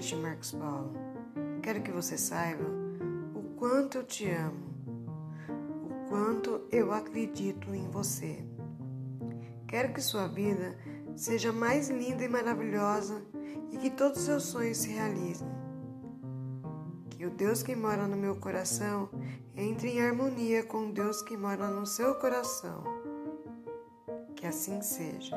noite, Marcos Paulo. Quero que você saiba o quanto eu te amo, o quanto eu acredito em você. Quero que sua vida seja mais linda e maravilhosa e que todos os seus sonhos se realizem. Que o Deus que mora no meu coração entre em harmonia com o Deus que mora no seu coração. Que assim seja.